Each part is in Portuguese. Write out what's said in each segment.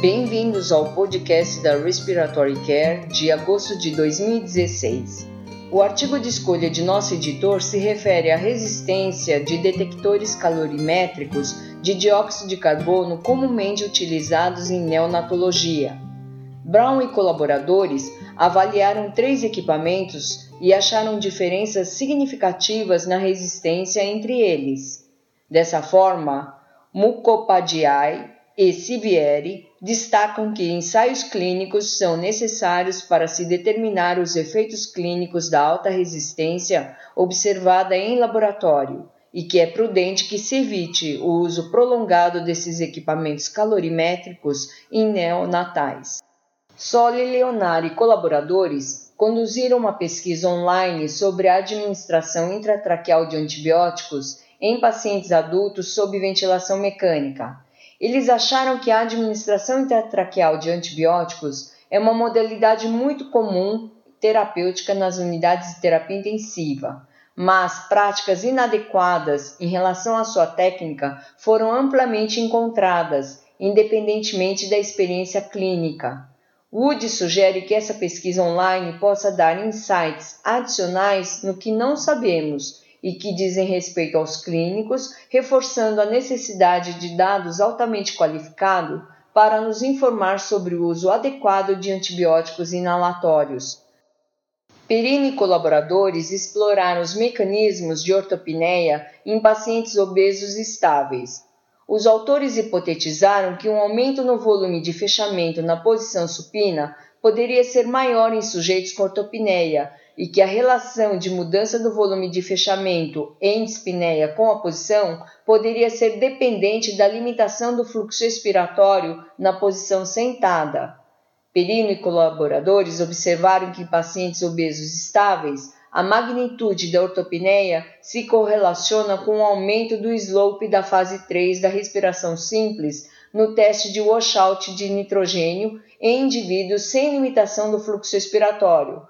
Bem-vindos ao podcast da Respiratory Care de agosto de 2016. O artigo de escolha de nosso editor se refere à resistência de detectores calorimétricos de dióxido de carbono comumente utilizados em neonatologia. Brown e colaboradores avaliaram 3 equipamentos e acharam diferenças significativas na resistência entre eles. Dessa forma, Mucopad e Civieri destacam que ensaios clínicos são necessários para se determinar os efeitos clínicos da alta resistência observada em laboratório e que é prudente que se evite o uso prolongado desses equipamentos calorimétricos em neonatais. Sole Leonari e colaboradores conduziram uma pesquisa online sobre a administração intratraqueal de antibióticos em pacientes adultos sob ventilação mecânica. Eles acharam que a administração intratraqueal de antibióticos é uma modalidade muito comum terapêutica nas unidades de terapia intensiva, mas práticas inadequadas em relação à sua técnica foram amplamente encontradas, independentemente da experiência clínica. UDI sugere que essa pesquisa online possa dar insights adicionais no que não sabemos e que dizem respeito aos clínicos, reforçando a necessidade de dados altamente qualificados para nos informar sobre o uso adequado de antibióticos inalatórios. Perini e colaboradores exploraram os mecanismos de ortopneia em pacientes obesos estáveis. Os autores hipotetizaram que um aumento no volume de fechamento na posição supina poderia ser maior em sujeitos com ortopneia, e que a relação de mudança do volume de fechamento em dispneia com a posição poderia ser dependente da limitação do fluxo expiratório na posição sentada. Perino e colaboradores observaram que em pacientes obesos estáveis, a magnitude da ortopneia se correlaciona com o aumento do slope da fase 3 da respiração simples no teste de washout de nitrogênio em indivíduos sem limitação do fluxo expiratório.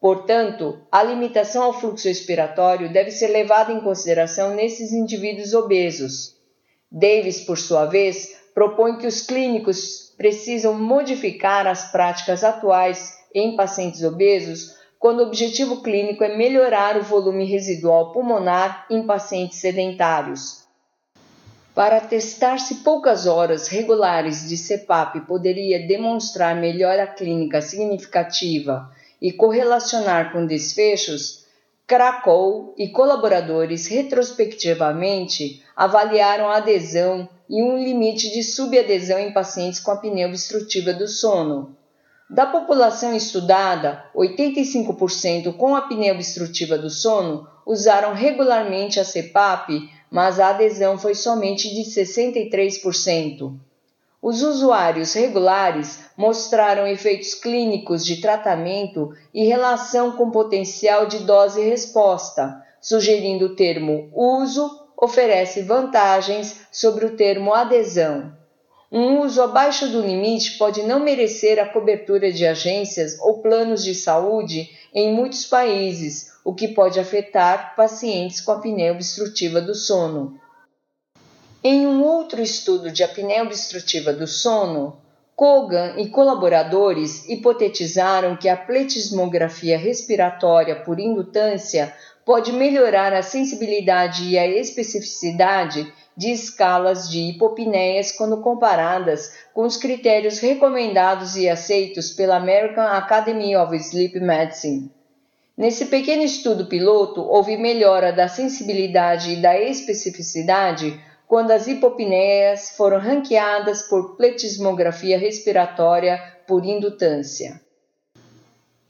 Portanto, a limitação ao fluxo expiratório deve ser levada em consideração nesses indivíduos obesos. Davis, por sua vez, propõe que os clínicos precisam modificar as práticas atuais em pacientes obesos quando o objetivo clínico é melhorar o volume residual pulmonar em pacientes sedentários. Para testar se poucas horas regulares de CPAP poderia demonstrar melhora clínica significativa e correlacionar com desfechos, Krakow e colaboradores retrospectivamente avaliaram a adesão e um limite de subadesão em pacientes com apneia obstrutiva do sono. Da população estudada, 85% com apneia obstrutiva do sono usaram regularmente a CPAP, mas a adesão foi somente de 63%. Os usuários regulares mostraram efeitos clínicos de tratamento e relação com potencial de dose-resposta, sugerindo o termo uso oferece vantagens sobre o termo adesão. Um uso abaixo do limite pode não merecer a cobertura de agências ou planos de saúde em muitos países, o que pode afetar pacientes com apneia obstrutiva do sono. Em um outro estudo de apneia obstrutiva do sono, Kogan e colaboradores hipotetizaram que a pletismografia respiratória por indutância pode melhorar a sensibilidade e a especificidade de escalas de hipopneias quando comparadas com os critérios recomendados e aceitos pela American Academy of Sleep Medicine. Nesse pequeno estudo piloto, houve melhora da sensibilidade e da especificidade quando as hipopneias foram ranqueadas por pletismografia respiratória por indutância.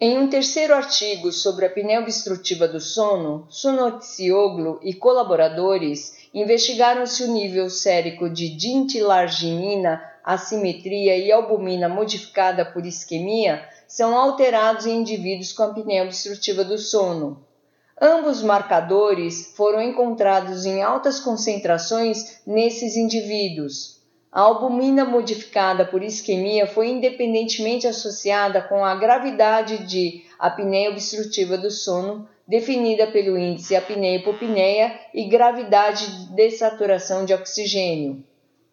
Em um terceiro artigo sobre a apneia obstrutiva do sono, Sunotzioglu e colaboradores investigaram se o nível sérico de dintilarginina, assimetria e albumina modificada por isquemia são alterados em indivíduos com apneia obstrutiva do sono. Ambos marcadores foram encontrados em altas concentrações nesses indivíduos. A albumina modificada por isquemia foi independentemente associada com a gravidade de apneia obstrutiva do sono, definida pelo índice apneia-hipopneia e gravidade de saturação de oxigênio,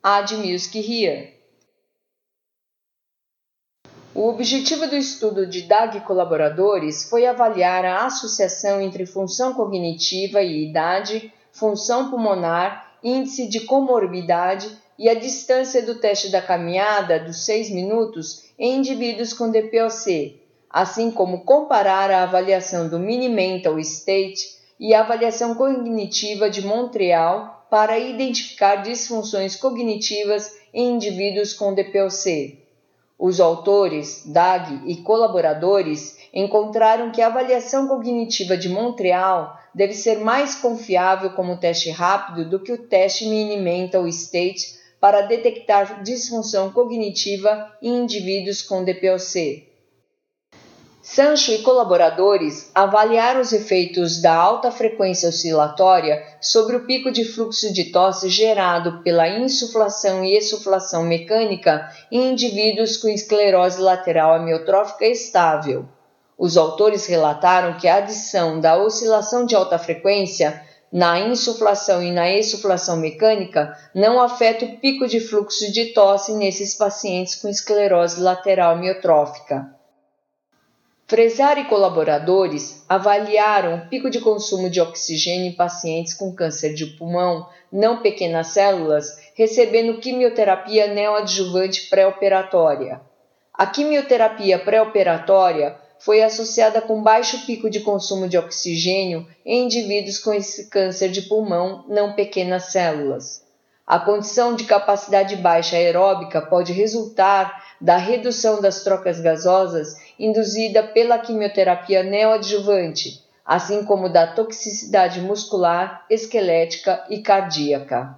ADMIUSC HERE. O objetivo do estudo de DAG e colaboradores foi avaliar a associação entre função cognitiva e idade, função pulmonar, índice de comorbidade e a distância do teste da caminhada dos 6 minutos em indivíduos com DPOC, assim como comparar a avaliação do Mini Mental State e a avaliação cognitiva de Montreal para identificar disfunções cognitivas em indivíduos com DPOC. Os autores, DAG e colaboradores encontraram que a avaliação cognitiva de Montreal deve ser mais confiável como teste rápido do que o teste Mini Mental State para detectar disfunção cognitiva em indivíduos com DPOC. Sancho e colaboradores avaliaram os efeitos da alta frequência oscilatória sobre o pico de fluxo de tosse gerado pela insuflação e exsuflação mecânica em indivíduos com esclerose lateral amiotrófica estável. Os autores relataram que a adição da oscilação de alta frequência na insuflação e na exsuflação mecânica não afeta o pico de fluxo de tosse nesses pacientes com esclerose lateral amiotrófica. Frezar e colaboradores avaliaram o pico de consumo de oxigênio em pacientes com câncer de pulmão não pequenas células recebendo quimioterapia neoadjuvante pré-operatória. A quimioterapia pré-operatória foi associada com baixo pico de consumo de oxigênio em indivíduos com esse câncer de pulmão não pequenas células. A condição de capacidade baixa aeróbica pode resultar da redução das trocas gasosas induzida pela quimioterapia neoadjuvante, assim como da toxicidade muscular, esquelética e cardíaca.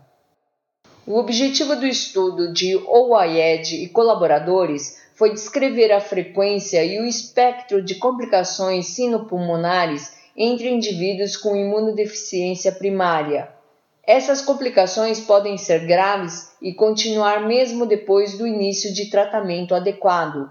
O objetivo do estudo de Ouayed e colaboradores foi descrever a frequência e o espectro de complicações sinopulmonares entre indivíduos com imunodeficiência primária. Essas complicações podem ser graves e continuar mesmo depois do início de tratamento adequado.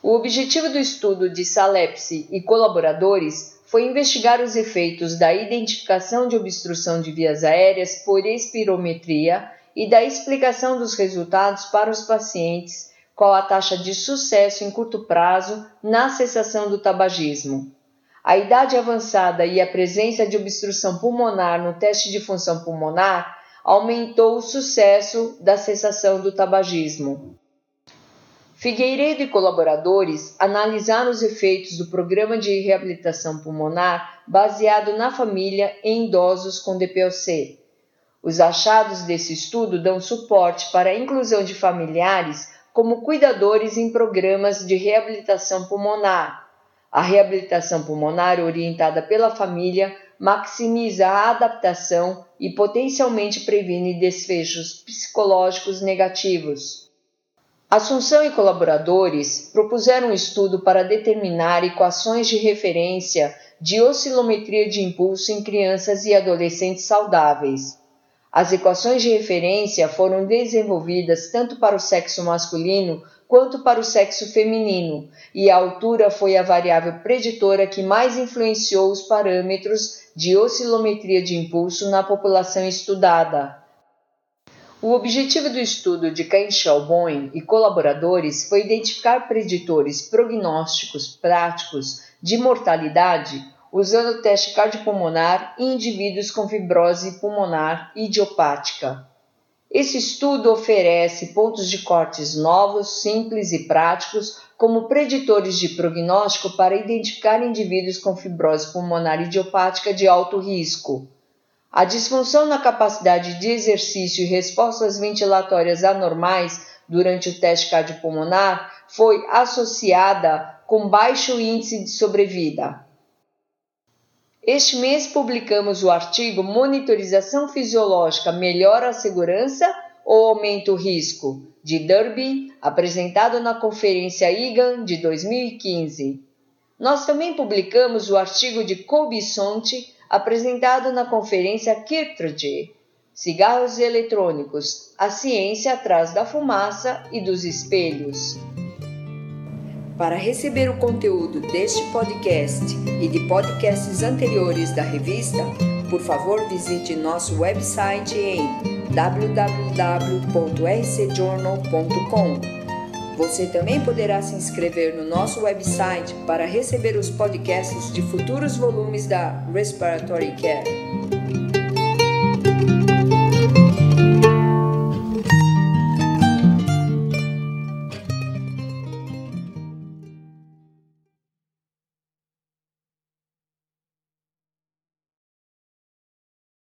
O objetivo do estudo de Salepsi e colaboradores foi investigar os efeitos da identificação de obstrução de vias aéreas por espirometria e da explicação dos resultados para os pacientes, qual a taxa de sucesso em curto prazo na cessação do tabagismo. A idade avançada e a presença de obstrução pulmonar no teste de função pulmonar aumentou o sucesso da cessação do tabagismo. Figueiredo e colaboradores analisaram os efeitos do programa de reabilitação pulmonar baseado na família em idosos com DPOC. Os achados desse estudo dão suporte para a inclusão de familiares como cuidadores em programas de reabilitação pulmonar. A reabilitação pulmonar orientada pela família maximiza a adaptação e potencialmente previne desfechos psicológicos negativos. Assunção e colaboradores propuseram um estudo para determinar equações de referência de oscilometria de impulso em crianças e adolescentes saudáveis. As equações de referência foram desenvolvidas tanto para o sexo masculino quanto para o sexo feminino, e a altura foi a variável preditora que mais influenciou os parâmetros de oscilometria de impulso na população estudada. O objetivo do estudo de Kenshalo e colaboradores foi identificar preditores prognósticos práticos de mortalidade usando o teste cardiopulmonar em indivíduos com fibrose pulmonar idiopática. Esse estudo oferece pontos de cortes novos, simples e práticos, como preditores de prognóstico para identificar indivíduos com fibrose pulmonar idiopática de alto risco. A disfunção na capacidade de exercício e respostas ventilatórias anormais durante o teste cardiopulmonar foi associada com baixo índice de sobrevida. Este mês publicamos o artigo Monitorização Fisiológica Melhora a Segurança ou Aumenta o Risco, de Derby, apresentado na Conferência IGAN de 2015. Nós também publicamos o artigo de Colby Sonti, apresentado na Conferência Kirtridge, Cigarros Eletrônicos, a Ciência Atrás da Fumaça e dos Espelhos. Para receber o conteúdo deste podcast e de podcasts anteriores da revista, por favor visite nosso website em www.rcjournal.com. Você também poderá se inscrever no nosso website para receber os podcasts de futuros volumes da Respiratory Care.